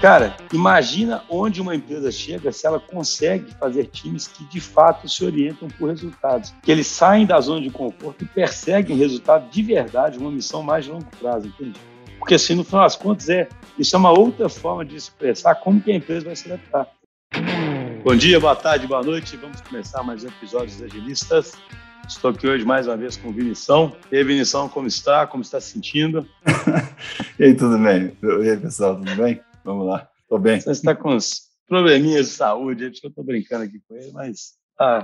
Cara, imagina onde uma empresa chega se ela consegue fazer times que, de fato, se orientam por resultados, que eles saem da zona de conforto e perseguem resultado de verdade, uma missão mais de longo prazo, entende? Porque, assim, no final das contas, isso é uma outra forma de expressar como que a empresa vai se adaptar. Bom dia, boa tarde, boa noite. Vamos começar mais episódios dos Agilistas. Estou aqui hoje mais uma vez com o Vinição. E aí, Vinição, como está? Como está se sentindo? E aí, tudo bem? E aí, pessoal, tudo bem? Vamos lá, estou bem. Você está com uns probleminhas de saúde, eu estou brincando aqui com ele, mas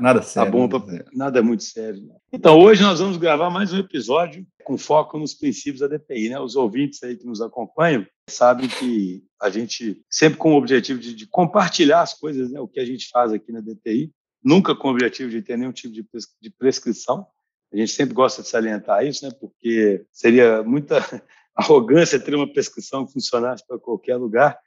nada sério, tá bom, nada é muito sério. Né? Então, hoje nós vamos gravar mais um episódio com foco nos princípios da DTI. Né? Os ouvintes aí que nos acompanham sabem que a gente sempre com o objetivo de compartilhar as coisas, né? O que a gente faz aqui na DTI, nunca com o objetivo de ter nenhum tipo de prescrição. A gente sempre gosta de salientar isso, né? Porque seria muita arrogância ter uma prescrição que funcionasse para qualquer lugar,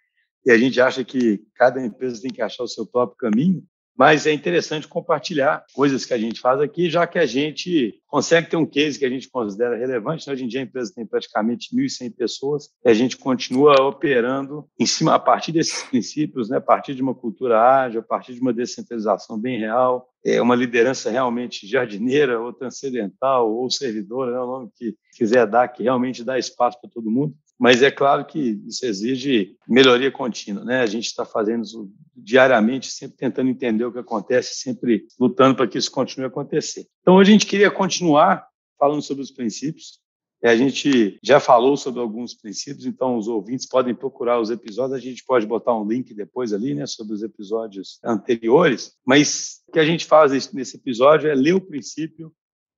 e a gente acha que cada empresa tem que achar o seu próprio caminho, mas é interessante compartilhar coisas que a gente faz aqui, já que a gente consegue ter um case que a gente considera relevante. Hoje em dia a empresa tem praticamente 1.100 pessoas, e a gente continua operando em cima, a partir desses princípios, né? A partir de uma cultura ágil, a partir de uma descentralização bem real, uma liderança realmente jardineira ou transcendental ou servidora, né? O nome que quiser dar, que realmente dá espaço para todo mundo. Mas é claro que isso exige melhoria contínua, né? A gente está fazendo isso diariamente, sempre tentando entender o que acontece, sempre lutando para que isso continue a acontecer. Então, hoje a gente queria continuar falando sobre os princípios. A gente já falou sobre alguns princípios, então os ouvintes podem procurar os episódios, a gente pode botar um link depois ali, né, sobre os episódios anteriores, mas o que a gente faz nesse episódio é ler o princípio,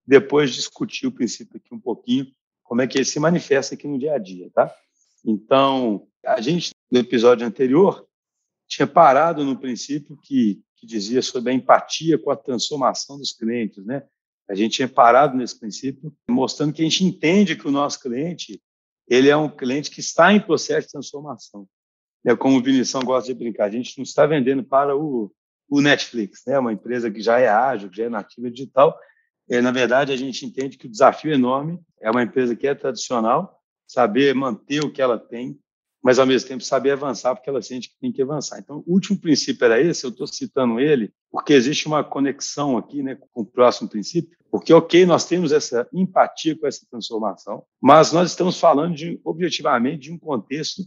depois discutir o princípio aqui um pouquinho, como é que ele se manifesta aqui no dia a dia, tá? Então, a gente, no episódio anterior, tinha parado no princípio que dizia sobre a empatia com a transformação dos clientes, né? A gente tinha parado nesse princípio, mostrando que a gente entende que o nosso cliente, ele é um cliente que está em processo de transformação. É como o Vinição gosta de brincar, a gente não está vendendo para o Netflix, né? Uma empresa que já é ágil, que já é nativa digital. Na verdade, a gente entende que o desafio é enorme, é uma empresa que é tradicional, saber manter o que ela tem, mas, ao mesmo tempo, saber avançar, porque ela sente que tem que avançar. Então, o último princípio era esse, eu estou citando ele, porque existe uma conexão aqui, né, com o próximo princípio, porque, ok, nós temos essa empatia com essa transformação, mas nós estamos falando, objetivamente, de um contexto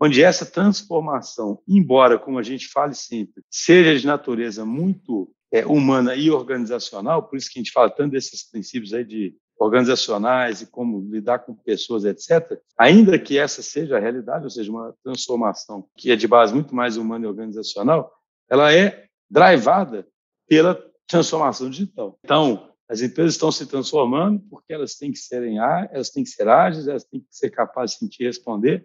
onde essa transformação, embora, como a gente fale sempre, seja de natureza muito humana e organizacional, por isso que a gente fala tanto desses princípios aí de organizacionais e como lidar com pessoas, etc., ainda que essa seja a realidade, ou seja, uma transformação que é de base muito mais humana e organizacional, ela é drivada pela transformação digital. Então, as empresas estão se transformando porque elas têm que serem elas têm que ser ágeis, elas têm que ser capazes de sentir e responder,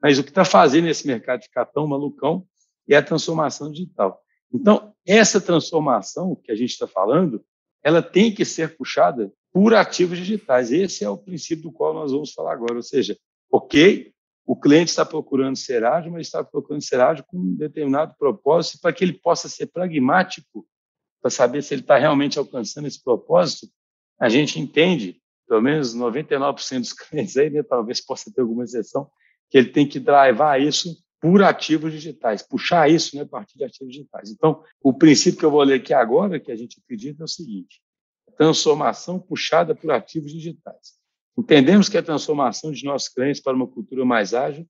mas o que está fazendo esse mercado ficar tão malucão é a transformação digital. Então, essa transformação que a gente está falando, ela tem que ser puxada por ativos digitais. Esse é o princípio do qual nós vamos falar agora. Ou seja, ok, o cliente está procurando ser ágil, mas está procurando ser ágil com um determinado propósito para que ele possa ser pragmático, para saber se ele está realmente alcançando esse propósito. A gente entende, pelo menos 99% dos clientes aí, né, talvez possa ter alguma exceção, que ele tem que drivar isso por ativos digitais, puxar isso, né, a partir de ativos digitais. Então, o princípio que eu vou ler aqui agora, que a gente acredita, é o seguinte: transformação puxada por ativos digitais. Entendemos que a transformação de nossos clientes para uma cultura mais ágil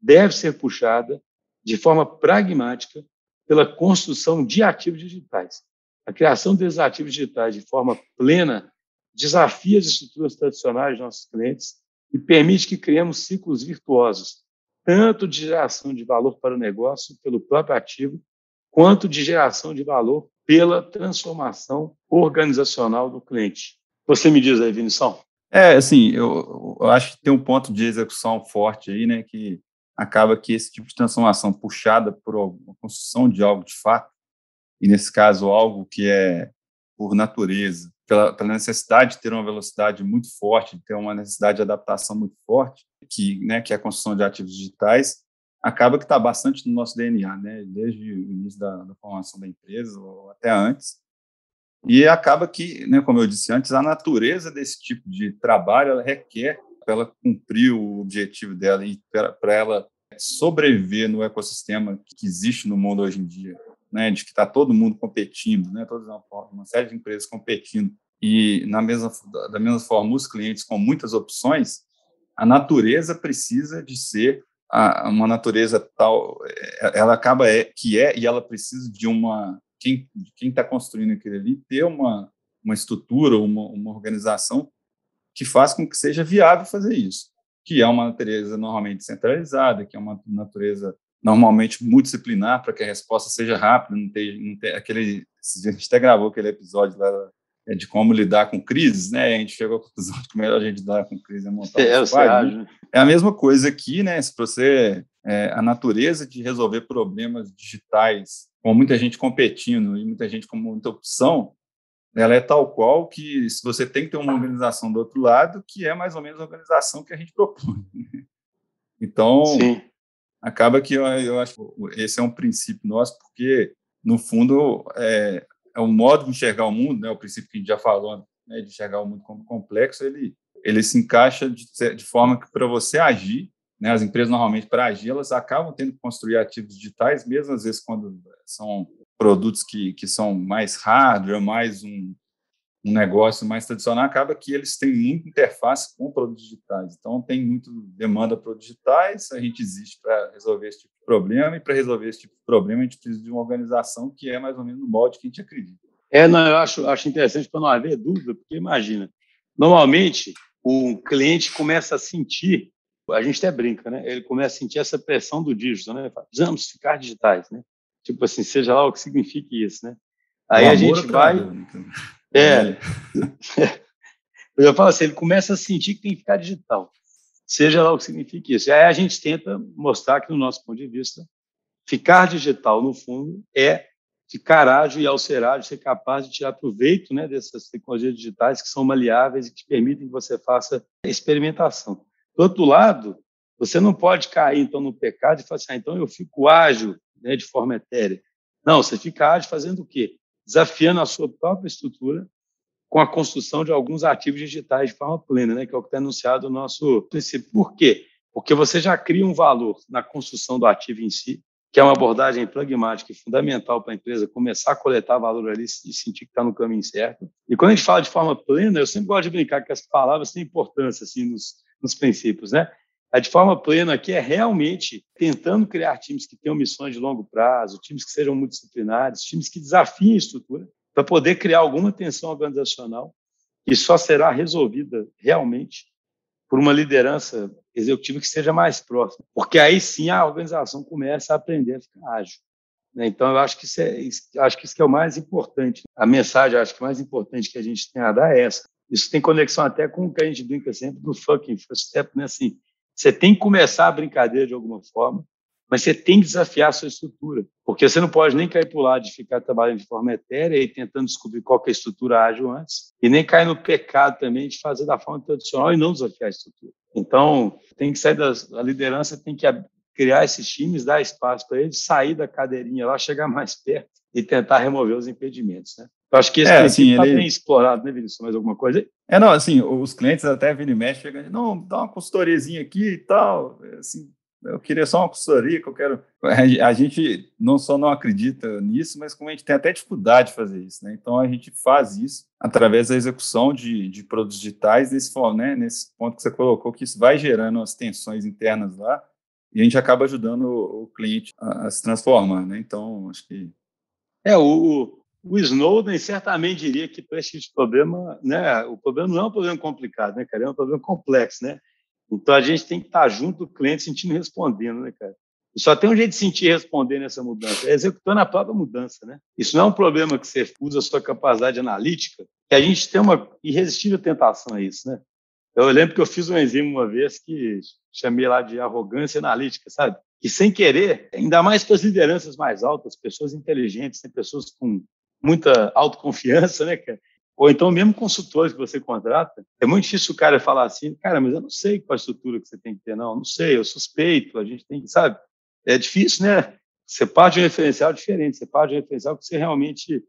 deve ser puxada de forma pragmática pela construção de ativos digitais. A criação desses ativos digitais de forma plena desafia as estruturas tradicionais de nossos clientes e permite que criemos ciclos virtuosos, tanto de geração de valor para o negócio pelo próprio ativo, quanto de geração de valor pela transformação organizacional do cliente. Você me diz aí, Vinição? Assim, eu acho que tem um ponto de execução forte aí, né, que acaba que esse tipo de transformação puxada por uma construção de algo de fato, e nesse caso algo que é por natureza, pela necessidade de ter uma velocidade muito forte, de ter uma necessidade de adaptação muito forte, que é a construção de ativos digitais, acaba que está bastante no nosso DNA, né? Desde o início da formação da empresa ou até antes. E acaba que, né, como eu disse antes, a natureza desse tipo de trabalho, ela requer, para ela cumprir o objetivo dela e para ela sobreviver no ecossistema que existe no mundo hoje em dia, né, de que está todo mundo competindo, né, uma série de empresas competindo, e da mesma forma os clientes com muitas opções, a natureza precisa de ser uma natureza tal, ela acaba e ela precisa de uma, quem está construindo aquilo ali, ter uma estrutura, uma organização que faz com que seja viável fazer isso, que é uma natureza normalmente centralizada, que é uma natureza normalmente multidisciplinar, para que a resposta seja rápida, a gente até gravou aquele episódio lá de como lidar com crises, né? A gente chegou à conclusão de que o melhor a gente lidar com crise é montar um squad, né? É a mesma coisa aqui, né? Se você a natureza de resolver problemas digitais com muita gente competindo e muita gente com muita opção, ela é tal qual que se você tem que ter uma organização do outro lado, que é mais ou menos a organização que a gente propõe. Então, sim, acaba que eu acho que esse é um princípio nosso, porque, no fundo, é um modo de enxergar o mundo, né, o princípio que a gente já falou, né, de enxergar o mundo como complexo, ele se encaixa de forma que, para você agir, né, as empresas, normalmente, para agir, elas acabam tendo que construir ativos digitais, mesmo, às vezes, quando são produtos que são mais hardware, mais um negócio mais tradicional, acaba que eles têm muita interface com produtos digitais. Então, tem muita demanda para digitais, a gente existe para resolver esse tipo de problema, e para resolver esse tipo de problema a gente precisa de uma organização que é mais ou menos no molde que a gente acredita. Eu acho interessante para não haver dúvida, porque imagina, normalmente o cliente começa a sentir, a gente até brinca, né? Ele começa a sentir essa pressão do digital, né? Precisamos ficar digitais, né? Tipo assim, seja lá o que signifique isso, né? Aí a gente vai... Eu já falo assim, ele começa a sentir que tem que ficar digital, seja lá o que signifique isso. E aí a gente tenta mostrar que, no nosso ponto de vista, ficar digital, no fundo, é ficar ágil e alcerágil, ser capaz de tirar proveito, né, dessas tecnologias digitais que são maleáveis e que permitem que você faça experimentação. Do outro lado, você não pode cair, então, no pecado e falar assim, então eu fico ágil, né, de forma etérea. Não, você fica ágil fazendo o quê? Desafiando a sua própria estrutura com a construção de alguns ativos digitais de forma plena, né, que é o que está anunciado no nosso princípio. Por quê? Porque você já cria um valor na construção do ativo em si, que é uma abordagem pragmática e fundamental para a empresa começar a coletar valor ali e sentir que está no caminho certo. E quando a gente fala de forma plena, eu sempre gosto de brincar que as palavras têm importância assim, nos princípios, né? A de forma plena aqui é realmente tentando criar times que tenham missões de longo prazo, times que sejam multidisciplinares, times que desafiem a estrutura para poder criar alguma tensão organizacional que só será resolvida realmente por uma liderança executiva que seja mais próxima, porque aí sim a organização começa a aprender a ficar ágil. Então, eu acho que isso é o mais importante. A mensagem, acho que mais importante que a gente tem a dar é essa. Isso tem conexão até com o que a gente brinca sempre do fucking first step, né? Assim, você tem que começar a brincadeira de alguma forma, mas você tem que desafiar a sua estrutura, porque você não pode nem cair para o lado de ficar trabalhando de forma etérea e tentando descobrir qual que é a estrutura ágil antes, e nem cair no pecado também de fazer da forma tradicional e não desafiar a estrutura. Então, tem que sair a liderança tem que criar esses times, dar espaço para eles, sair da cadeirinha lá, chegar mais perto e tentar remover os impedimentos, né? Eu acho que esse princípio está bem explorado, né, Vinição? Mais alguma coisa aí? Não, assim, os clientes até vêm e mexem, chegam, não, dá uma consultoriazinha aqui e tal, assim, eu queria só uma consultoria que eu quero... A gente não só não acredita nisso, mas como a gente tem até dificuldade de fazer isso, né? Então, a gente faz isso através da execução de produtos digitais, nesse ponto que você colocou, que isso vai gerando as tensões internas lá, e a gente acaba ajudando o cliente a se transformar, né? Então, acho que... O Snowden certamente diria que para esse tipo de problema, né, o problema não é um problema complicado, né, cara? É um problema complexo, né? Então a gente tem que estar junto do cliente sentindo e respondendo, né, cara? E só tem um jeito de sentir e responder nessa mudança, é executando a própria mudança, né? Isso não é um problema que você usa a sua capacidade analítica, que a gente tem uma irresistível tentação a isso, né? Eu lembro que eu fiz um exame uma vez que chamei lá de arrogância analítica, sabe? Que sem querer, ainda mais para as lideranças mais altas, pessoas inteligentes, né, pessoas com muita autoconfiança, né, cara? Ou então mesmo consultores que você contrata, é muito difícil o cara falar assim, cara, mas eu não sei qual a estrutura que você tem que ter, não sei, eu suspeito, a gente tem que, sabe? É difícil, né? Você parte de um referencial diferente, você parte de um referencial que você realmente,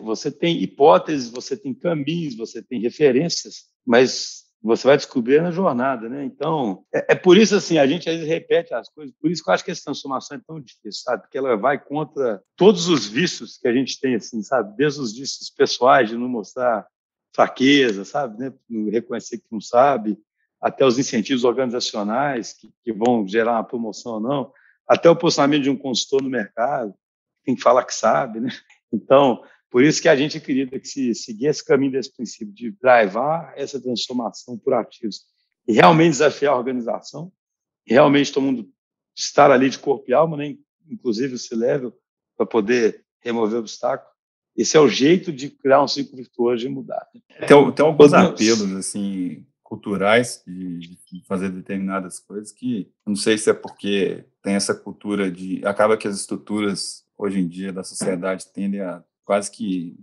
você tem hipóteses, você tem caminhos, você tem referências, mas você vai descobrir na jornada, né? Então, é por isso, assim, a gente às vezes repete as coisas, por isso que eu acho que essa transformação é tão difícil, sabe? Porque ela vai contra todos os vícios que a gente tem, assim, sabe? Desde os vícios pessoais de não mostrar fraqueza, sabe? Né? Não reconhecer que não sabe, até os incentivos organizacionais que vão gerar uma promoção ou não, até o posicionamento de um consultor no mercado, tem que falar que sabe, né? Então, por isso que a gente acredita que se seguir esse caminho desse princípio de drivar essa transformação por ativos e realmente desafiar a organização, realmente todo mundo estar ali de corpo e alma, né? Inclusive o C-Level, para poder remover o obstáculo, esse é o jeito de criar um ciclo virtuoso de mudar. Tem alguns apelos, assim, culturais de fazer determinadas coisas que, não sei se é porque tem essa cultura de... Acaba que as estruturas, hoje em dia, da sociedade tendem a quase que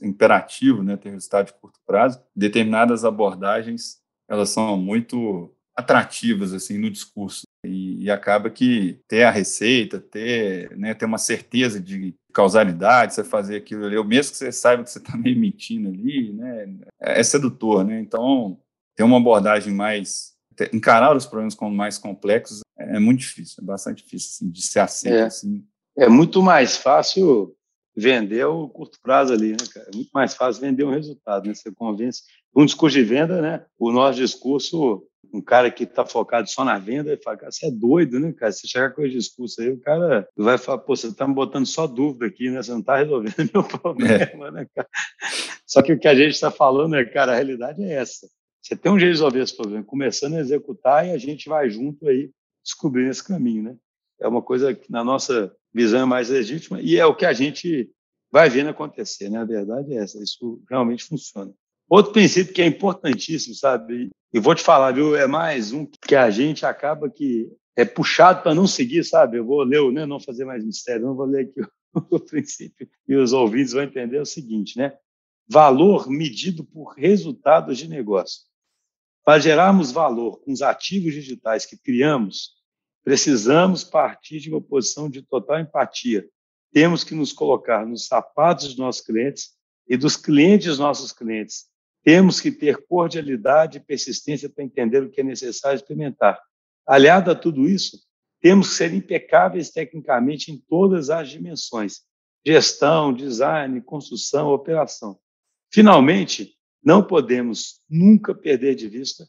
imperativo, né, ter resultado de curto prazo. Determinadas abordagens, elas são muito atrativas, assim, no discurso. E acaba que ter a receita, ter uma certeza de causalidade, você fazer aquilo ali, mesmo que você saiba que você está meio mentindo ali, né, é sedutor, né? Então, ter uma abordagem mais... Encarar os problemas como mais complexos é muito difícil, é bastante difícil, assim, de se aceitar. Assim. É muito mais fácil vender o curto prazo ali, né, cara? É muito mais fácil vender um resultado, né? Você convence... Um discurso de venda, né? O nosso discurso, um cara que está focado só na venda, ele fala, cara, você é doido, né, cara? Você chegar com esse discurso aí, o cara vai falar, pô, você está me botando só dúvida aqui, né? Você não está resolvendo meu problema, né, cara? Só que o que a gente está falando é, cara, a realidade é essa. Você tem um jeito de resolver esse problema, começando a executar, e a gente vai junto aí descobrir esse caminho, né? É uma coisa que, na nossa visão, é mais legítima, e é o que a gente vai vendo acontecer, né? A verdade é essa, isso realmente funciona. Outro princípio que é importantíssimo, sabe? E vou te falar, viu? É mais um que a gente acaba que é puxado para não seguir, sabe? Eu vou ler, né? Não fazer mais mistério, não vou ler aqui o princípio, e os ouvintes vão entender o seguinte, né? Valor medido por resultados de negócio. Para gerarmos valor com os ativos digitais que criamos, precisamos partir de uma posição de total empatia. Temos que nos colocar nos sapatos dos nossos clientes e dos clientes dos nossos clientes. Temos que ter cordialidade e persistência para entender o que é necessário experimentar. Aliado a tudo isso, temos que ser impecáveis tecnicamente em todas as dimensões: gestão, design, construção, operação. Finalmente, não podemos nunca perder de vista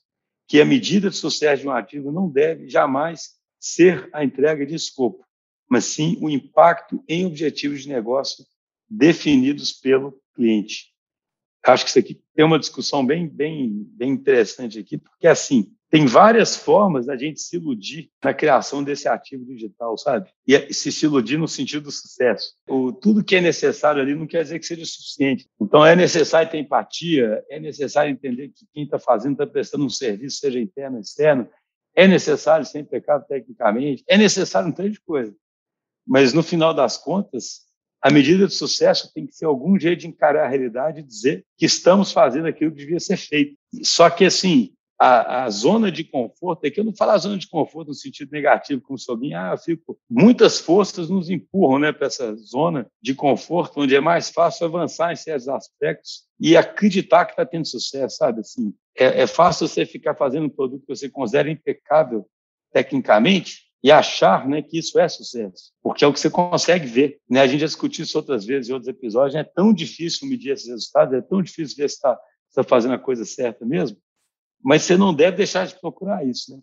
que a medida de sucesso de um ativo não deve jamais ser a entrega de escopo, mas sim o impacto em objetivos de negócio definidos pelo cliente. Acho que isso aqui tem uma discussão bem interessante aqui, porque, assim, tem várias formas da gente se iludir na criação desse ativo digital, sabe? E se iludir no sentido do sucesso. Tudo que é necessário ali não quer dizer que seja suficiente. Então, é necessário ter empatia, é necessário entender que quem está fazendo está prestando um serviço, seja interno ou externo, é necessário ser impecável tecnicamente, é necessário um tanto de coisa. Mas, no final das contas, a medida de sucesso tem que ser algum jeito de encarar a realidade e dizer que estamos fazendo aquilo que devia ser feito. Só que, assim, a zona de conforto, é que eu não falo a zona de conforto no sentido negativo, como se alguém, muitas forças nos empurram, né, para essa zona de conforto, onde é mais fácil avançar em certos aspectos e acreditar que está tendo sucesso, sabe? Assim, é fácil você ficar fazendo um produto que você considera impecável tecnicamente, e achar, né, que isso é sucesso, porque é o que você consegue ver. Né? A gente já discutiu isso outras vezes em outros episódios, né? É tão difícil medir esses resultados, é tão difícil ver se está fazendo a coisa certa mesmo, mas você não deve deixar de procurar isso, né?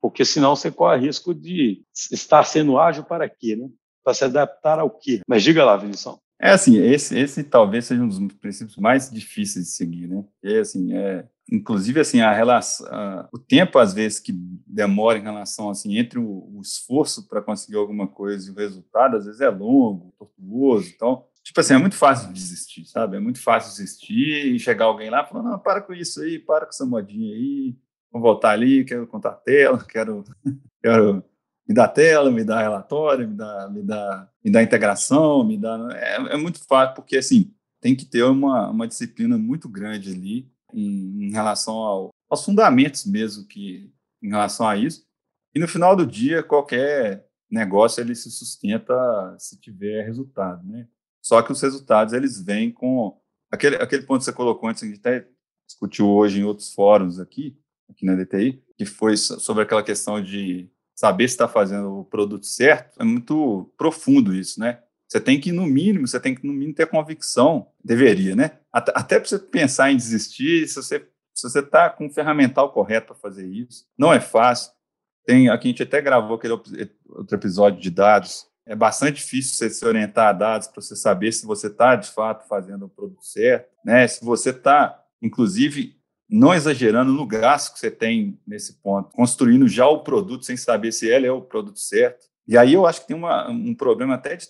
Porque senão você corre risco de estar sendo ágil para quê? Né? Para se adaptar ao quê? Mas diga lá, Vinição. É assim, esse talvez seja um dos princípios mais difíceis de seguir, né? É assim, inclusive, assim, o tempo, às vezes, que demora em relação, assim, entre o esforço para conseguir alguma coisa e o resultado, às vezes é longo, tortuoso, então, tipo assim, é muito fácil desistir, sabe? É muito fácil desistir e chegar alguém lá falando, não, para com isso aí, para com essa modinha aí, vou voltar ali, quero contar a tela, quero me dar tela, me dar relatório, me dar integração, me dar... É muito fácil, porque, assim, tem que ter uma disciplina muito grande ali, em relação aos fundamentos mesmo, que em relação a isso. E no final do dia, qualquer negócio ele se sustenta se tiver resultado, né? Só que os resultados eles vêm com aquele ponto que você colocou antes, de até discutiu hoje em outros fóruns aqui na DTI, que foi sobre aquela questão de saber se está fazendo o produto certo. É muito profundo isso, né? Você tem que, no mínimo, ter convicção. Deveria, né? Até para você pensar em desistir, se você está com o ferramental correto para fazer isso. Não é fácil. Aqui a gente até gravou aquele outro episódio de dados. É bastante difícil você se orientar a dados para você saber se você está, de fato, fazendo o produto certo, né? Se você está, inclusive, não exagerando no gasto que você tem nesse ponto, construindo já o produto sem saber se ele é o produto certo. E aí eu acho que tem um problema até de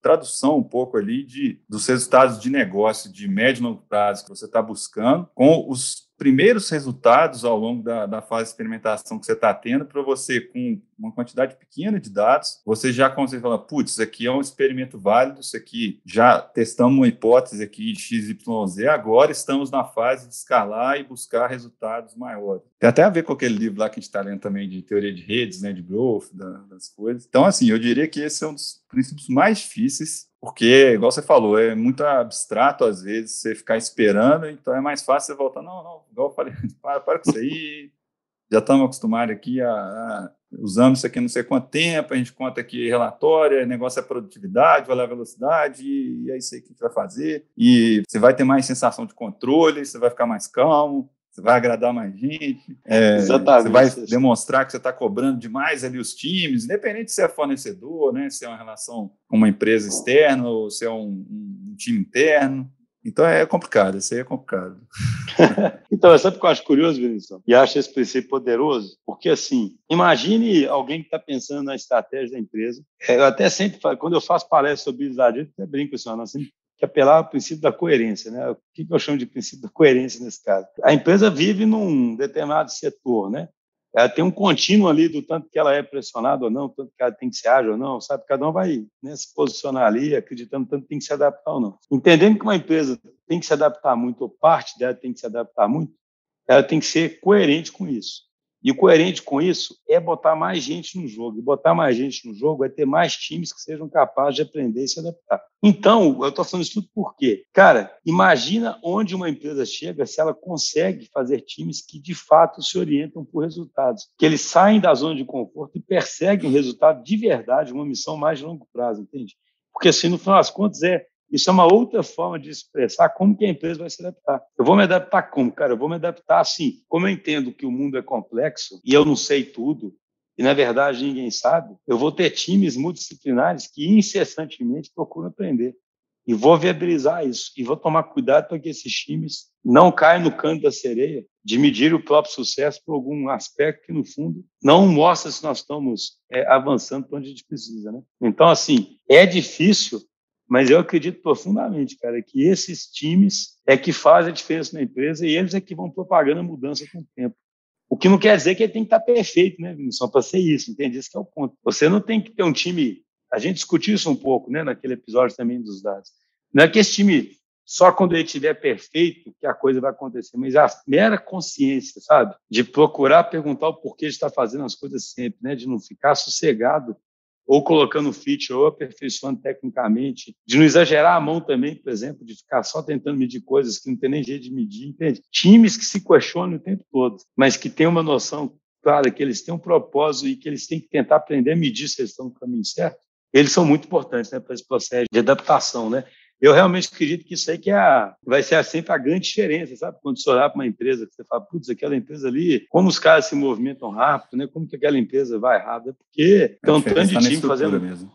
tradução um pouco ali dos resultados de negócio de médio e longo prazo que você está buscando com os primeiros resultados ao longo da fase de experimentação que você está tendo, para você, com uma quantidade pequena de dados, você já consegue falar, putz, isso aqui é um experimento válido, isso aqui já testamos uma hipótese aqui XYZ, agora estamos na fase de escalar e buscar resultados maiores. Tem até a ver com aquele livro lá que a gente está lendo também, de teoria de redes, né, de growth, das coisas. Então, assim, eu diria que esse é um dos princípios mais difíceis, porque, igual você falou, é muito abstrato, às vezes, você ficar esperando, então é mais fácil você voltar, não, igual eu falei, para com isso aí, já estamos acostumados aqui, usamos isso aqui não sei quanto tempo, a gente conta aqui relatório, negócio é produtividade, vai lá velocidade, e é isso aí que a gente vai fazer, e você vai ter mais sensação de controle, você vai ficar mais calmo, você vai agradar mais gente, você vai demonstrar que você está cobrando demais ali os times, independente se é fornecedor, né, se é uma relação com uma empresa externa ou se é um time interno. Então é complicado, isso aí é complicado. Então, sabe o que eu acho curioso, Vinição? E acho esse princípio poderoso, porque assim, imagine alguém que está pensando na estratégia da empresa. Eu até sempre, quando eu faço palestra sobre agilidade, eu até brinco, pessoal, assim, que apelar ao princípio da coerência, né? O que eu chamo de princípio da coerência nesse caso? A empresa vive num determinado setor, né? Ela tem um contínuo ali do tanto que ela é pressionada ou não, tanto que ela tem que ser ágil ou não, sabe? Cada um vai, né, se posicionar ali, acreditando tanto que tem que se adaptar ou não. Entendendo que uma empresa tem que se adaptar muito, ou parte dela tem que se adaptar muito, ela tem que ser coerente com isso. E coerente com isso é botar mais gente no jogo. E botar mais gente no jogo é ter mais times que sejam capazes de aprender e se adaptar. Então, eu estou falando isso tudo por quê? Cara, imagina onde uma empresa chega se ela consegue fazer times que, de fato, se orientam por resultados. Que eles saem da zona de conforto e perseguem um resultado de verdade, uma missão mais de longo prazo, entende? Porque, assim, no final das contas, isso é uma outra forma de expressar como que a empresa vai se adaptar. Eu vou me adaptar como, cara? Eu vou me adaptar assim. Como eu entendo que o mundo é complexo e eu não sei tudo, e, na verdade, ninguém sabe, eu vou ter times multidisciplinares que incessantemente procuram aprender. E vou viabilizar isso. E vou tomar cuidado para que esses times não caiam no canto da sereia de medir o próprio sucesso por algum aspecto que, no fundo, não mostra se nós estamos avançando para onde a gente precisa, né? Então, assim, é difícil. Mas eu acredito profundamente, cara, que esses times é que fazem a diferença na empresa e eles é que vão propagando a mudança com o tempo. O que não quer dizer que ele tem que estar perfeito, né, Vinição? Para ser isso, entende? Esse que é o ponto. Você não tem que ter um time... A gente discutiu isso um pouco, né, naquele episódio também dos dados. Não é que esse time, só quando ele estiver perfeito, que a coisa vai acontecer, mas a mera consciência, sabe? De procurar perguntar o porquê de estar fazendo as coisas sempre, né? De não ficar sossegado ou colocando feature, ou aperfeiçoando tecnicamente, de não exagerar a mão também, por exemplo, de ficar só tentando medir coisas que não tem nem jeito de medir, entende? Times que se questionam o tempo todo, mas que têm uma noção clara, que eles têm um propósito e que eles têm que tentar aprender a medir se eles estão no caminho certo, eles são muito importantes, né, para esse processo de adaptação, né? Eu realmente acredito que isso aí que vai ser sempre a grande diferença, sabe? Quando você olhar para uma empresa, que você fala, putz, aquela empresa ali, como os caras se movimentam rápido, né? Como que aquela empresa vai rápido? Porque tem um tanto de time fazendo... Mesmo.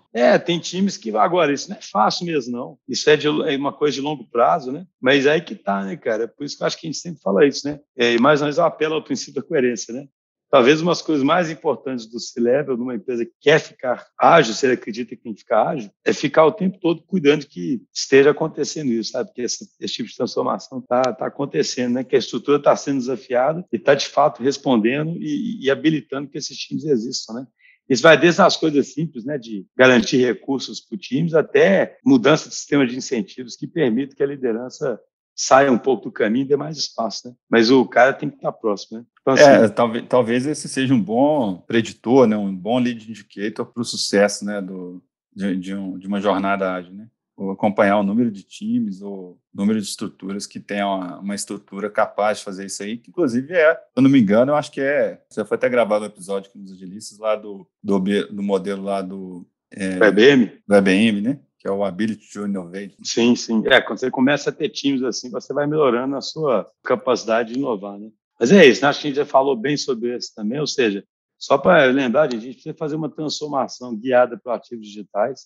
Tem times que... Agora, isso não é fácil mesmo, não. Isso é uma coisa de longo prazo, né? Mas aí que tá, né, cara? Por isso que eu acho que a gente sempre fala isso, né? E mais ou menos eu apelo ao princípio da coerência, né? Talvez uma das coisas mais importantes do C-Level, numa empresa que quer ficar ágil, se ele acredita que tem que ficar ágil, é ficar o tempo todo cuidando que esteja acontecendo isso, sabe? Porque esse tipo de transformação tá acontecendo, né? Que a estrutura está sendo desafiada e está, de fato, respondendo e habilitando que esses times existam, né? Isso vai desde as coisas simples, né, de garantir recursos para os times, até mudança de sistema de incentivos que permita que a liderança saia um pouco do caminho e dê mais espaço, né? Mas o cara tem que estar próximo, né? Então, assim, talvez esse seja um bom preditor, né? Um bom lead indicator para o sucesso, né? De uma jornada ágil, né? ou acompanhar o número de times ou número de estruturas que tenham uma estrutura capaz de fazer isso aí, que inclusive é, se eu não me engano, eu acho que é, já foi até gravado um episódio com os agilistas lá do modelo lá do IBM, né? Que é o Ability to Innovate. Sim, sim. É, quando você começa a ter times assim, você vai melhorando a sua capacidade de inovar, né? Mas é isso, né? Acho que a gente já falou bem sobre isso também, ou seja, só para lembrar, a gente precisa fazer uma transformação guiada para ativos digitais,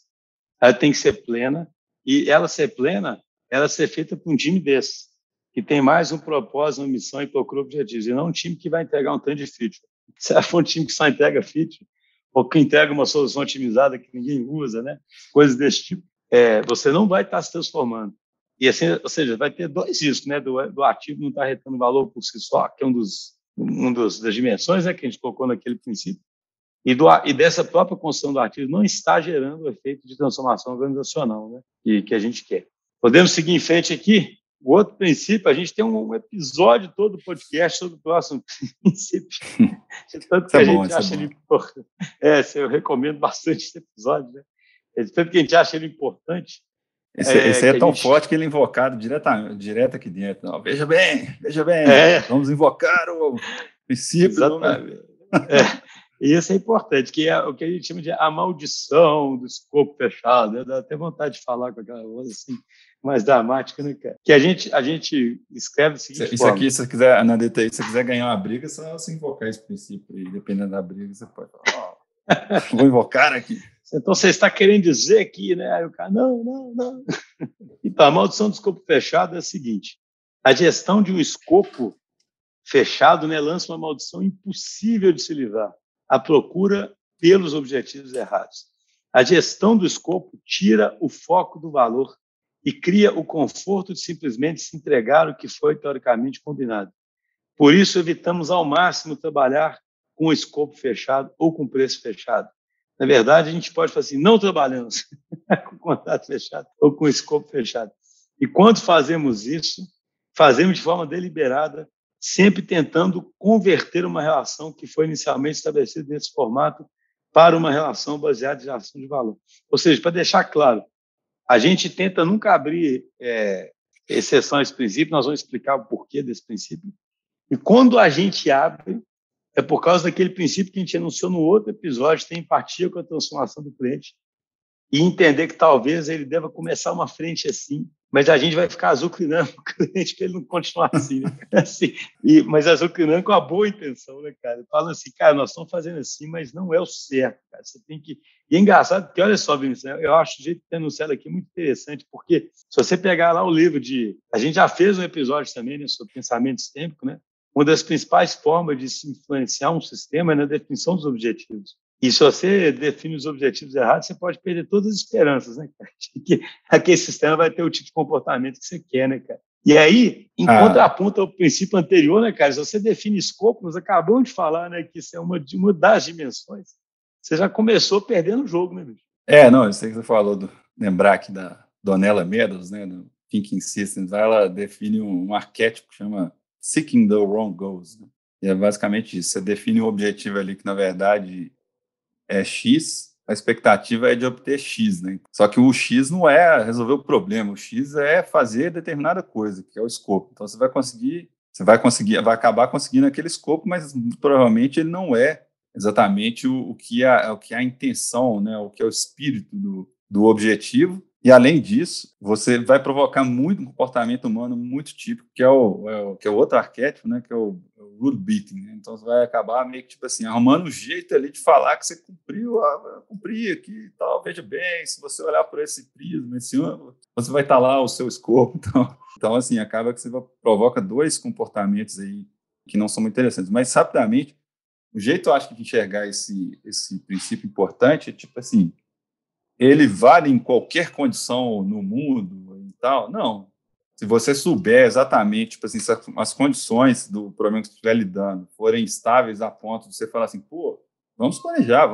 ela tem que ser plena, e ela ser plena, ela ser feita por um time desse, que tem mais um propósito, uma missão e procura objetivos, e não um time que vai entregar um tanto de feature. Se for um time que só entrega feature, ou que entrega uma solução otimizada que ninguém usa, né? Coisas desse tipo, você não vai estar se transformando. E assim, ou seja, vai ter dois riscos, né? Do ativo não estar retendo valor por si só, que é das dimensões, né, que a gente colocou naquele princípio, e dessa própria construção do ativo não está gerando o efeito de transformação organizacional, né, que a gente quer. Podemos seguir em frente aqui? O outro princípio, a gente tem um episódio todo do podcast sobre o próximo princípio. De tanto que a gente acha ele importante. Eu recomendo bastante esse episódio, né? De tanto que a gente acha ele importante. Esse aí é tão forte que ele é invocado direto aqui dentro. Não, veja bem, vamos invocar o princípio. E isso é importante, que é o que a gente chama de a maldição do escopo fechado. Dá até vontade de falar com aquela voz assim, mais dramática, né, cara? Que a gente escreve o seguinte forma. Aqui, se você quiser, na DTI, se você quiser ganhar uma briga, é só você invocar esse princípio. E dependendo da briga, você pode falar, vou invocar aqui. Então, você está querendo dizer aqui, né? Aí o cara, não. Então, a maldição do escopo fechado é a seguinte. A gestão de um escopo fechado, né, lança uma maldição impossível de se livrar. A procura pelos objetivos errados. A gestão do escopo tira o foco do valor e cria o conforto de simplesmente se entregar o que foi teoricamente combinado. Por isso, evitamos ao máximo trabalhar com o escopo fechado ou com preço fechado. Na verdade, a gente pode falar assim, não trabalhamos com contrato fechado ou com escopo fechado. E quando fazemos isso, fazemos de forma deliberada, sempre tentando converter uma relação que foi inicialmente estabelecida nesse formato para uma relação baseada em geração de valor. Ou seja, para deixar claro, a gente tenta nunca abrir exceção a esse princípio, nós vamos explicar o porquê desse princípio. E quando a gente abre, é por causa daquele princípio que a gente anunciou no outro episódio, ter empatia com a transformação do cliente e entender que talvez ele deva começar uma frente assim, mas a gente vai ficar azucrinando o cliente para ele não continuar assim, né? Mas azucrinando com a boa intenção, né, cara? Falando assim, cara, nós estamos fazendo assim, mas não é o certo, cara. Você tem que... E é engraçado, porque olha só, Vinição, eu acho o jeito de ter anunciado aqui muito interessante, porque se você pegar lá o livro de... A gente já fez um episódio também, né, sobre pensamento sistêmico, né? Uma das principais formas de se influenciar um sistema é na definição dos objetivos. E se você define os objetivos errados, você pode perder todas as esperanças, né, cara? Que aquele sistema vai ter o tipo de comportamento que você quer, né, cara? E aí, em contraponto ao princípio anterior, né, cara? Se você define escopo, nós acabamos de falar, né, que isso é uma das dimensões, você já começou perdendo o jogo, né, bicho? Eu sei que você falou, lembrar aqui da Donella Meadows, né, do Thinking Systems, ela define um arquétipo que chama Seeking the Wrong Goals. Né? E é basicamente isso. Você define um objetivo ali que, na verdade, é X, a expectativa é de obter X. Né? Só que o X não é resolver o problema. O X é fazer determinada coisa, que é o escopo. Então, vai acabar conseguindo aquele escopo, mas provavelmente ele não é exatamente o que é a intenção, né? O que é o espírito do objetivo. E, além disso, você vai provocar muito um comportamento humano muito típico, que é o outro arquétipo, né? Que é o rule beating. Né? Então, você vai acabar meio que, tipo assim, arrumando um jeito ali de falar que você cumpriu aqui e tal, veja bem, se você olhar por esse prisma, você vai estar lá o seu escopo. Então, assim, acaba que você provoca dois comportamentos aí que não são muito interessantes. Mas, rapidamente, o jeito, eu acho, de enxergar esse princípio importante é, tipo assim, ele vale em qualquer condição no mundo e tal? Não. Se você souber exatamente, tipo assim, se as condições do problema que você estiver lidando forem estáveis a ponto de você falar assim, pô, vamos planejar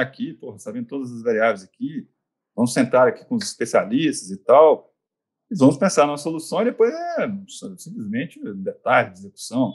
aqui, pô, sabendo todas as variáveis aqui, vamos sentar aqui com os especialistas e tal, e vamos pensar numa solução e depois simplesmente detalhe de execução.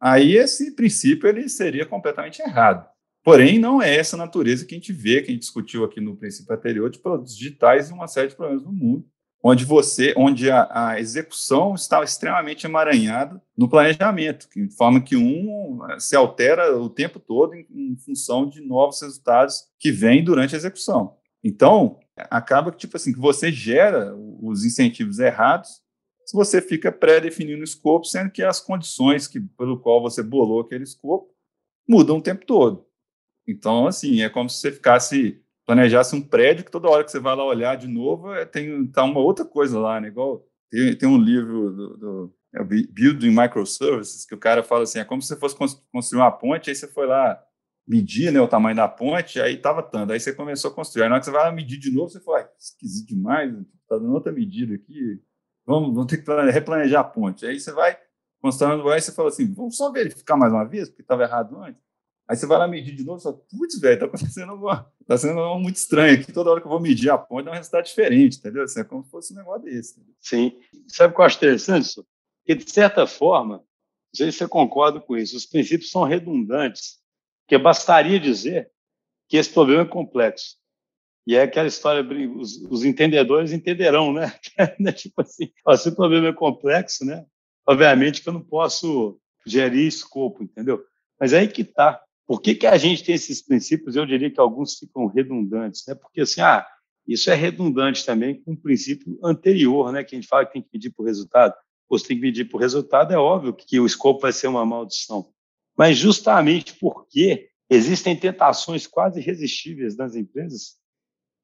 Aí esse princípio ele seria completamente errado. Porém, não é essa natureza que a gente vê, que a gente discutiu aqui no princípio anterior, de produtos digitais e uma série de problemas no mundo, onde a execução está extremamente emaranhada no planejamento, de forma que um se altera o tempo todo em função de novos resultados que vêm durante a execução. Então, acaba que, tipo assim, que você gera os incentivos errados se você fica pré-definindo o escopo, sendo que as condições pelo qual você bolou aquele escopo mudam o tempo todo. Então, assim, é como se você planejasse um prédio que toda hora que você vai lá olhar de novo, tá uma outra coisa lá, né? Igual tem um livro do Building Microservices, que o cara fala assim, é como se você fosse construir uma ponte, aí você foi lá medir, né, o tamanho da ponte, aí estava tanto, aí você começou a construir. Aí na hora que você vai lá medir de novo, você fala, esquisito demais, está dando outra medida aqui, vamos ter que replanejar a ponte. Aí você vai construindo, aí você fala assim, vamos só verificar mais uma vez, porque estava errado antes. Aí você vai lá medir de novo e fala, putz, velho, tá sendo algo muito estranho aqui. Toda hora que eu vou medir a ponte, dá um resultado diferente, entendeu? Assim, é como se fosse um negócio desse. Entendeu? Sim. Sabe o que eu acho interessante? Que, de certa forma, não sei se você concorda com isso, os princípios são redundantes, porque bastaria dizer que esse problema é complexo. E é aquela história, os entendedores entenderão, né? Tipo assim, se o problema é complexo, né? Obviamente que eu não posso gerir escopo, entendeu? Mas aí que está. Por que a gente tem esses princípios? Eu diria que alguns ficam redundantes, né? Porque assim, isso é redundante também com o princípio anterior, né? Que a gente fala que tem que medir por resultado. Ou se tem que medir por resultado, é óbvio que o escopo vai ser uma maldição. Mas justamente porque existem tentações quase irresistíveis nas empresas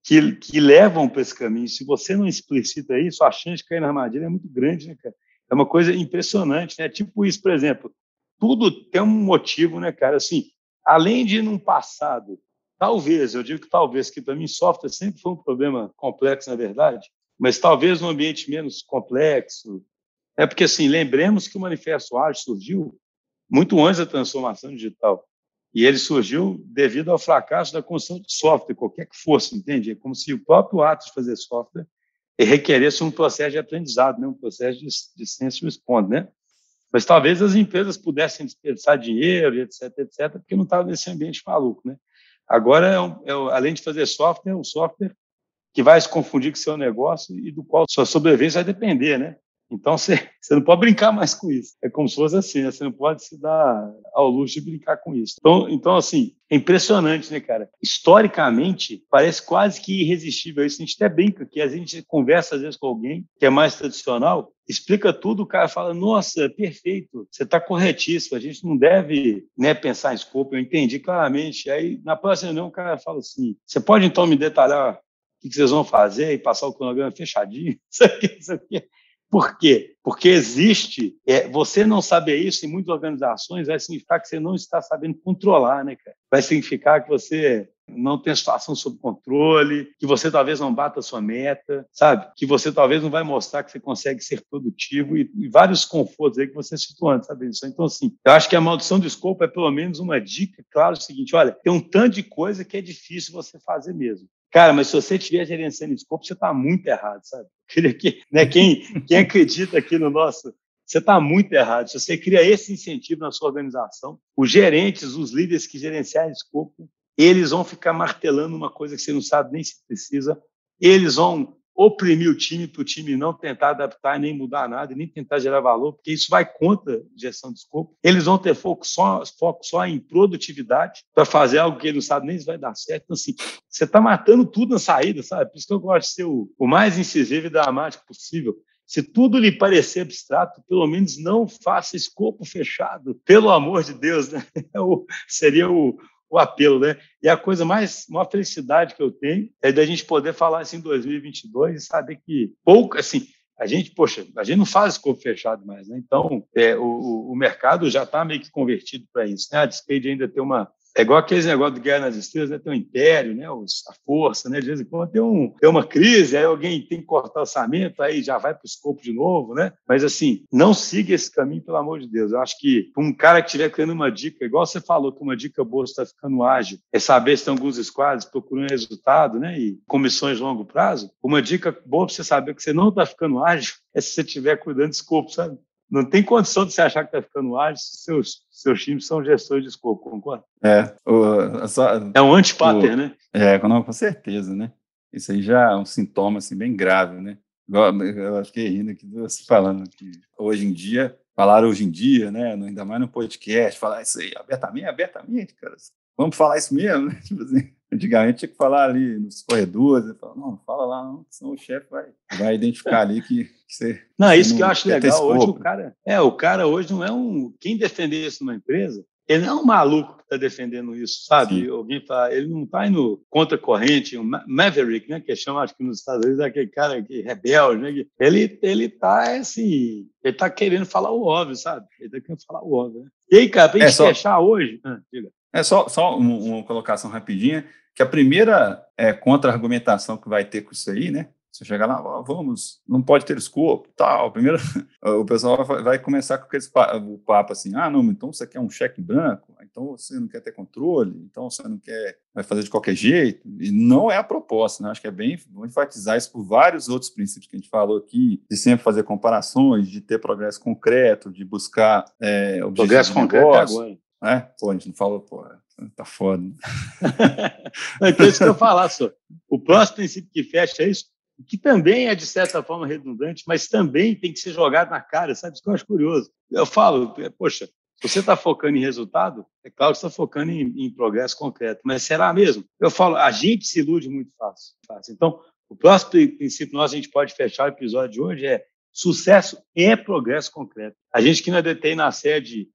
que levam para esse caminho. Se você não explicita isso, a chance de cair na armadilha é muito grande, né, cara? É uma coisa impressionante, né? Tipo isso, por exemplo. Tudo tem um motivo, né, cara? Assim, além de num passado, talvez, eu digo que talvez, que para mim software sempre foi um problema complexo, na verdade, mas talvez um ambiente menos complexo. É porque, assim, lembremos que o Manifesto Ágil surgiu muito antes da transformação digital. E ele surgiu devido ao fracasso da construção de software, qualquer que fosse, entende? É como se o próprio ato de fazer software requeresse um processo de aprendizado, né? Um processo de sense response, né? Mas talvez as empresas pudessem desperdiçar dinheiro, etc., etc., porque não estava nesse ambiente maluco, né? Agora, além de fazer software, é um software que vai se confundir com o seu negócio e do qual sua sobrevivência vai depender, né? Então, você não pode brincar mais com isso. É como se fosse assim, né? Você não pode se dar ao luxo de brincar com isso. Então, assim, é impressionante, né, cara? Historicamente, parece quase que irresistível isso. A gente até brinca, que a gente conversa às vezes com alguém que é mais tradicional, explica tudo, o cara fala, nossa, perfeito, você está corretíssimo, a gente não deve, né, pensar em escopo, eu entendi claramente. Aí, na próxima reunião, o cara fala assim, você pode, então, me detalhar o que vocês vão fazer e passar o cronograma fechadinho? Isso aqui. Por quê? Porque existe... você não saber isso em muitas organizações vai significar que você não está sabendo controlar, né, cara? Vai significar que você não tem a situação sob controle, que você talvez não bata a sua meta, sabe? Que você talvez não vai mostrar que você consegue ser produtivo e vários confortos aí que você citou antes, sabe? Então, assim, eu acho que a maldição do escopo é pelo menos uma dica, claro, é o seguinte, olha, tem um tanto de coisa que é difícil você fazer mesmo. Cara, mas se você estiver gerenciando escopo, você está muito errado, sabe? Né? Quem acredita aqui no nosso... Você está muito errado. Se você cria esse incentivo na sua organização, os gerentes, os líderes que gerenciarem escopo, eles vão ficar martelando uma coisa que você não sabe nem se precisa. Eles vão oprimir o time para o time não tentar adaptar, nem mudar nada, nem tentar gerar valor, porque isso vai contra a gestão do escopo. Eles vão ter foco só em produtividade para fazer algo que ele não sabe nem se vai dar certo. Então, assim, você está matando tudo na saída, sabe? Por isso que eu gosto de ser o mais incisivo e dramático possível. Se tudo lhe parecer abstrato, pelo menos não faça escopo fechado. Pelo amor de Deus, né? Seria o apelo, né? E a coisa mais, uma felicidade que eu tenho é da gente poder falar assim em 2022 e saber que pouco, assim, a gente não faz escopo fechado mais, né? Então, o mercado já está meio que convertido para isso, né? A despeito ainda tem uma, é igual aqueles negócios de Guerra nas Estrelas, né? Tem um império, né? A força, né? De vez em quando tem uma crise, aí alguém tem que cortar orçamento, aí já vai para o escopo de novo, né? Mas, assim, não siga esse caminho, pelo amor de Deus. Eu acho que um cara que estiver querendo uma dica, igual você falou que uma dica boa está ficando ágil, é saber se tem alguns squads procurando resultado, né? E comissões a longo prazo. Uma dica boa para você saber que você não está ficando ágil é se você estiver cuidando de escopo, sabe? Não tem condição de você achar que está ficando ágil se seus times são gestores de escopo, concorda? É um anti-pattern, né? Com certeza, né? Isso aí já é um sintoma assim, bem grave, né? Eu fiquei rindo aqui falando que hoje em dia, né? Ainda mais no podcast, falar isso aí abertamente, cara. Vamos falar isso mesmo, né? Tipo assim, antigamente tinha que falar ali nos corredores, né? Não fala lá, não, senão o chefe vai identificar ali que você... Não, é isso que eu acho legal. Hoje o cara hoje não é um... Quem defender isso numa empresa, ele não é um maluco que está defendendo isso, sabe? Sim. Alguém fala, ele não está indo contra corrente, um maverick, né? Que chama, acho que nos Estados Unidos, aquele cara que rebelde, né? Ele está assim... Ele está querendo falar o óbvio, sabe? Ele está querendo falar o óbvio, né? E aí, cara, para a gente fechar hoje... Diga. Só uma colocação rapidinha, que a primeira contra-argumentação que vai ter com isso aí, né? Você chegar lá, não pode ter escopo, tal. Primeiro, o pessoal vai começar com aquele papo assim, não, então você quer um cheque branco, então você não quer ter controle, então você não quer, vai fazer de qualquer jeito. E não é a proposta, né? Acho que é bem, vou enfatizar isso por vários outros princípios que a gente falou aqui, de sempre fazer comparações, de ter progresso concreto, de buscar objetivos de negócio. Agora. É? Pô, a gente não falou, tá foda. É isso que eu falar, só. O próximo princípio que fecha é isso, que também é, de certa forma, redundante, mas também tem que ser jogado na cara, sabe? Isso que eu acho curioso. Eu falo, poxa, você está focando em resultado? É claro que você está focando em progresso concreto, mas será mesmo? Eu falo, a gente se ilude muito fácil. Então, o próximo princípio nosso, a gente pode fechar o episódio de hoje, sucesso é progresso concreto. A gente que na DTI,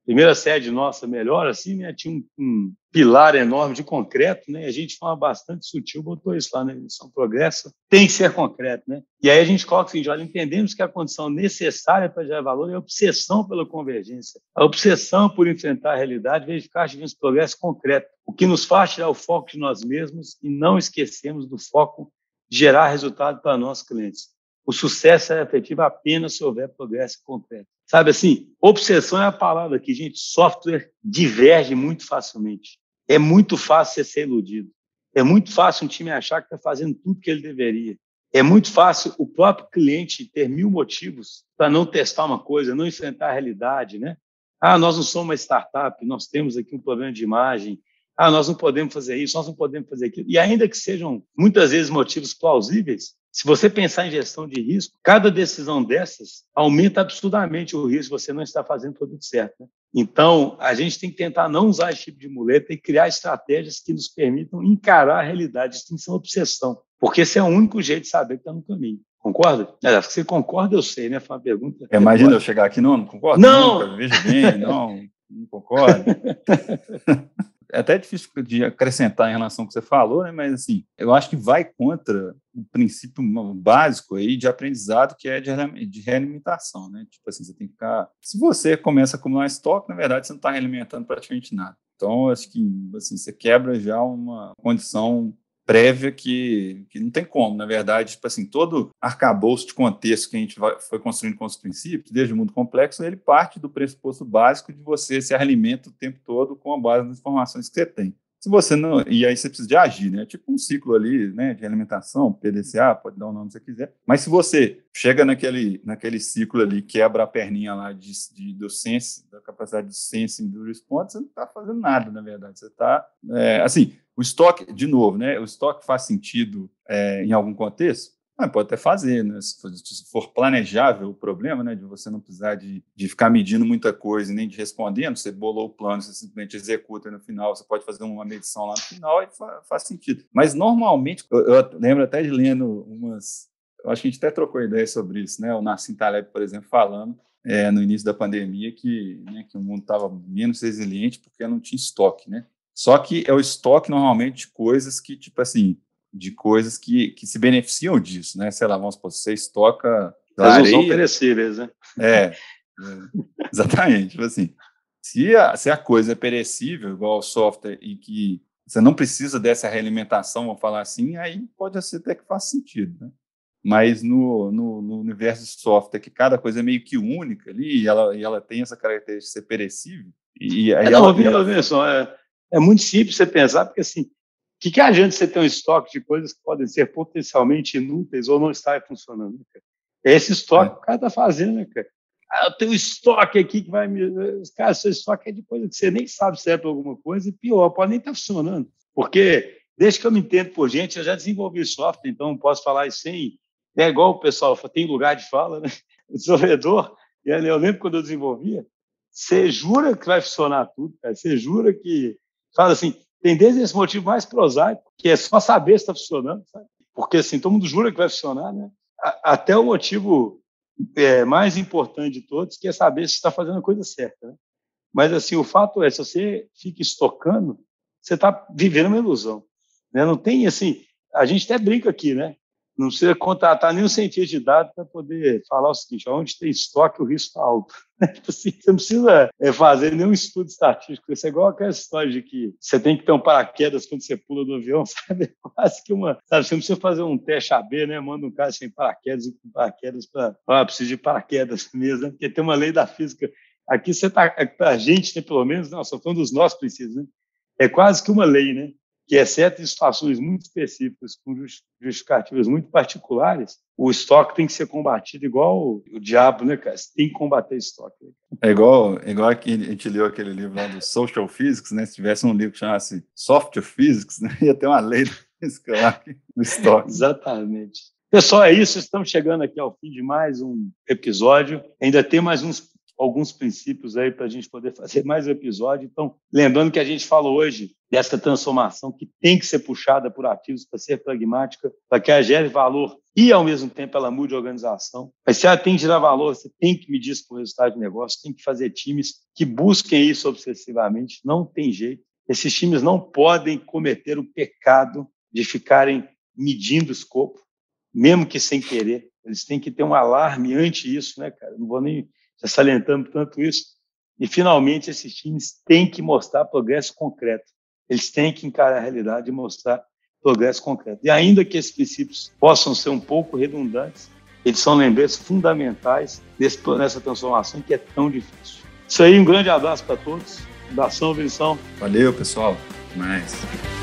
primeira sede nossa, melhor, assim, né, tinha um pilar enorme de concreto, né, e a gente, de forma bastante sutil, botou isso lá, né, missão progresso tem que ser concreto, né, e aí a gente coloca assim, olha, entendemos que a condição necessária para gerar valor é a obsessão pela convergência, a obsessão por enfrentar a realidade, verificar ativos de progresso concreto, o que nos faz tirar o foco de nós mesmos e não esquecemos do foco de gerar resultado para nossos clientes. O sucesso é efetivo apenas se houver progresso concreto. Sabe assim, obsessão é a palavra aqui, gente. Software diverge muito facilmente. É muito fácil você ser iludido. É muito fácil um time achar que está fazendo tudo que ele deveria. É muito fácil o próprio cliente ter 1000 motivos para não testar uma coisa, não enfrentar a realidade, né? Nós não somos uma startup, nós temos aqui um problema de imagem. Nós não podemos fazer isso, nós não podemos fazer aquilo. E ainda que sejam, muitas vezes, motivos plausíveis, se você pensar em gestão de risco, cada decisão dessas aumenta absurdamente o risco de você não estar fazendo tudo certo, né? Então, a gente tem que tentar não usar esse tipo de muleta e criar estratégias que nos permitam encarar a realidade, distinção e obsessão, porque esse é o único jeito de saber que está no caminho. Concorda? Acho que você concorda, eu sei, né? Foi uma pergunta. Imagina eu chegar aqui, não concordo? Não! Nunca, veja bem, não concordo. É até difícil de acrescentar em relação ao que você falou, né? Mas assim, eu acho que vai contra o princípio básico aí de aprendizado, que é de realimentação, né? Tipo assim, você tem que ficar... Se você começa a acumular estoque, na verdade, você não está realimentando praticamente nada. Então, acho que assim, você quebra já uma condição prévia que não tem como, na verdade, tipo assim, todo arcabouço de contexto que a gente foi construindo com os princípios, desde o mundo complexo, ele parte do pressuposto básico de você se alimenta o tempo todo com a base das informações que você tem. Se você não... E aí você precisa de agir, né? Tipo um ciclo ali, né? De alimentação, PDCA, pode dar o nome que você quiser. Mas se você chega naquele ciclo ali, quebra a perninha lá do sense, da capacidade de sense do response, você não está fazendo nada, na verdade. Você está... assim... O estoque, de novo, né? O estoque faz sentido em algum contexto? Pode até fazer, né? Se for planejável o problema, né? De você não precisar de ficar medindo muita coisa e nem de respondendo, você bolou o plano, você simplesmente executa no final, você pode fazer uma medição lá no final e faz sentido. Mas, normalmente, eu lembro até de lendo umas... Eu acho que a gente até trocou ideia sobre isso, né? O Nassim Taleb, por exemplo, falando no início da pandemia que o mundo estava menos resiliente porque não tinha estoque, né? Só que é o estoque, normalmente, de coisas que, tipo assim, de coisas que se beneficiam disso, né? Sei lá, vamos supor, você estoca... Elas não são perecíveis, né? Exatamente. Tipo assim, se a coisa é perecível, igual ao software, e que você não precisa dessa realimentação, vamos falar assim, aí pode ser até que faça sentido, né? Mas no universo de software, que cada coisa é meio que única ali, e ela tem essa característica de ser perecível, e aí é muito simples você pensar, porque assim, que adianta você ter um estoque de coisas que podem ser potencialmente inúteis ou não estarem funcionando, né, cara? É esse estoque que o cara está fazendo, né, cara? eu tenho estoque aqui que vai me... Cara, seu estoque é de coisa que você nem sabe se é para alguma coisa, e pior, pode nem estar funcionando. Porque, desde que eu me entendo por gente, eu já desenvolvi software, então posso falar isso sem... É igual o pessoal, tem lugar de fala, né? O desenvolvedor, eu lembro quando eu desenvolvia, você jura que vai funcionar tudo, cara. Você jura que... Fala assim, tem desde esse motivo mais prosaico, que é só saber se está funcionando, sabe? Porque, assim, todo mundo jura que vai funcionar, né? Até o motivo mais importante de todos, que é saber se está fazendo a coisa certa, né? Mas, assim, o fato é, se você fica estocando, você está vivendo uma ilusão, né? Não tem, assim... A gente até brinca aqui, né? Não precisa contratar nenhum cientista de dados para poder falar o seguinte, onde tem estoque, o risco está alto. Você não precisa fazer nenhum estudo estatístico. Isso é igual aquela história de que você tem que ter um paraquedas quando você pula do avião, sabe? É quase que uma... Sabe? Você não precisa fazer um teste AB, né? Manda um cara sem paraquedas e com paraquedas para... Ah, precisa de paraquedas mesmo, né? Porque tem uma lei da física. Aqui você está... Para a gente, né, pelo menos, não, só falando dos nossos princípios, né? É quase que uma lei, né? Que, exceto em situações muito específicas, com justificativas muito particulares, o estoque tem que ser combatido igual o diabo, né, cara? Você tem que combater estoque. É igual que a gente leu aquele livro lá do Social Physics, né? Se tivesse um livro que chamasse Software Physics, né? Ia ter uma lei da física lá do estoque. Exatamente. Pessoal, é isso. Estamos chegando aqui ao fim de mais um episódio. Ainda tem mais alguns princípios aí para a gente poder fazer mais um episódio. Então, lembrando que a gente falou hoje dessa transformação que tem que ser puxada por ativos para ser pragmática, para que ela gere valor e, ao mesmo tempo, ela mude a organização. Mas se ela tem que gerar valor, você tem que medir isso com o resultado de negócio, tem que fazer times que busquem isso obsessivamente. Não tem jeito. Esses times não podem cometer o pecado de ficarem medindo o escopo, mesmo que sem querer. Eles têm que ter um alarme ante isso, né, cara? Não vou nem... já salientando tanto isso, e, finalmente, esses times têm que mostrar progresso concreto. Eles têm que encarar a realidade e mostrar progresso concreto. E, ainda que esses princípios possam ser um pouco redundantes, eles são lembretes fundamentais nessa transformação que é tão difícil. Isso aí, um grande abraço para todos. Abração, Vinição. Valeu, pessoal. Até mais.